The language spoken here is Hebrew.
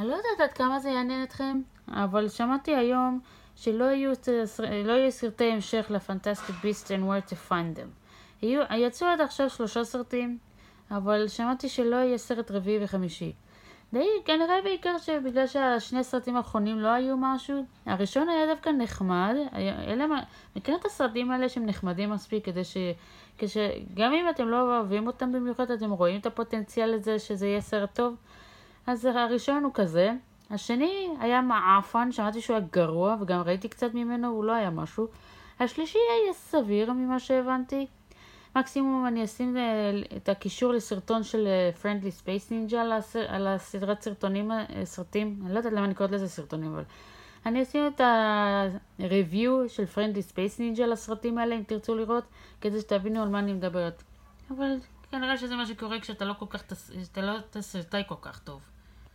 אני לא יודעת עד כמה זה יעניין אתכם, אבל שמעתי היום שלא יהיו סרטי המשך לפנטסטיק ביסט and where to find them. יצאו עד עכשיו 3 סרטים, אבל שמעתי שלא יהיה סרט רביעי וחמישי. די, כנראה בעיקר שבגלל שהשני סרטים האחרונים לא היו משהו. הראשון היה דווקא נחמד, מכן את הסרטים האלה שהם נחמדים מספיק, כדי שגם אם אתם לא אוהבים אותם במיוחד, אתם רואים את הפוטנציאל הזה שזה יהיה סרט טוב. אז הראשון הוא כזה. השני היה מעפן, שמעתי שהוא היה גרוע, וגם ראיתי קצת ממנו, הוא לא היה משהו. השלישי היה סביר ממה שהבנתי. מקסימום אני אשים את הקישור לסרטון של Friendly Space Ninja על הסדרת סרטים, אני לא יודעת למה אני קוראת לזה סרטונים, אבל אני אשים את הריוויו של Friendly Space Ninja לסרטים האלה, אם תרצו לראות, כדי שתבינו על מה אני מדברת. אבל כנראה שזה מה שקורה כשאתה לא תסרטאי כל כך טוב.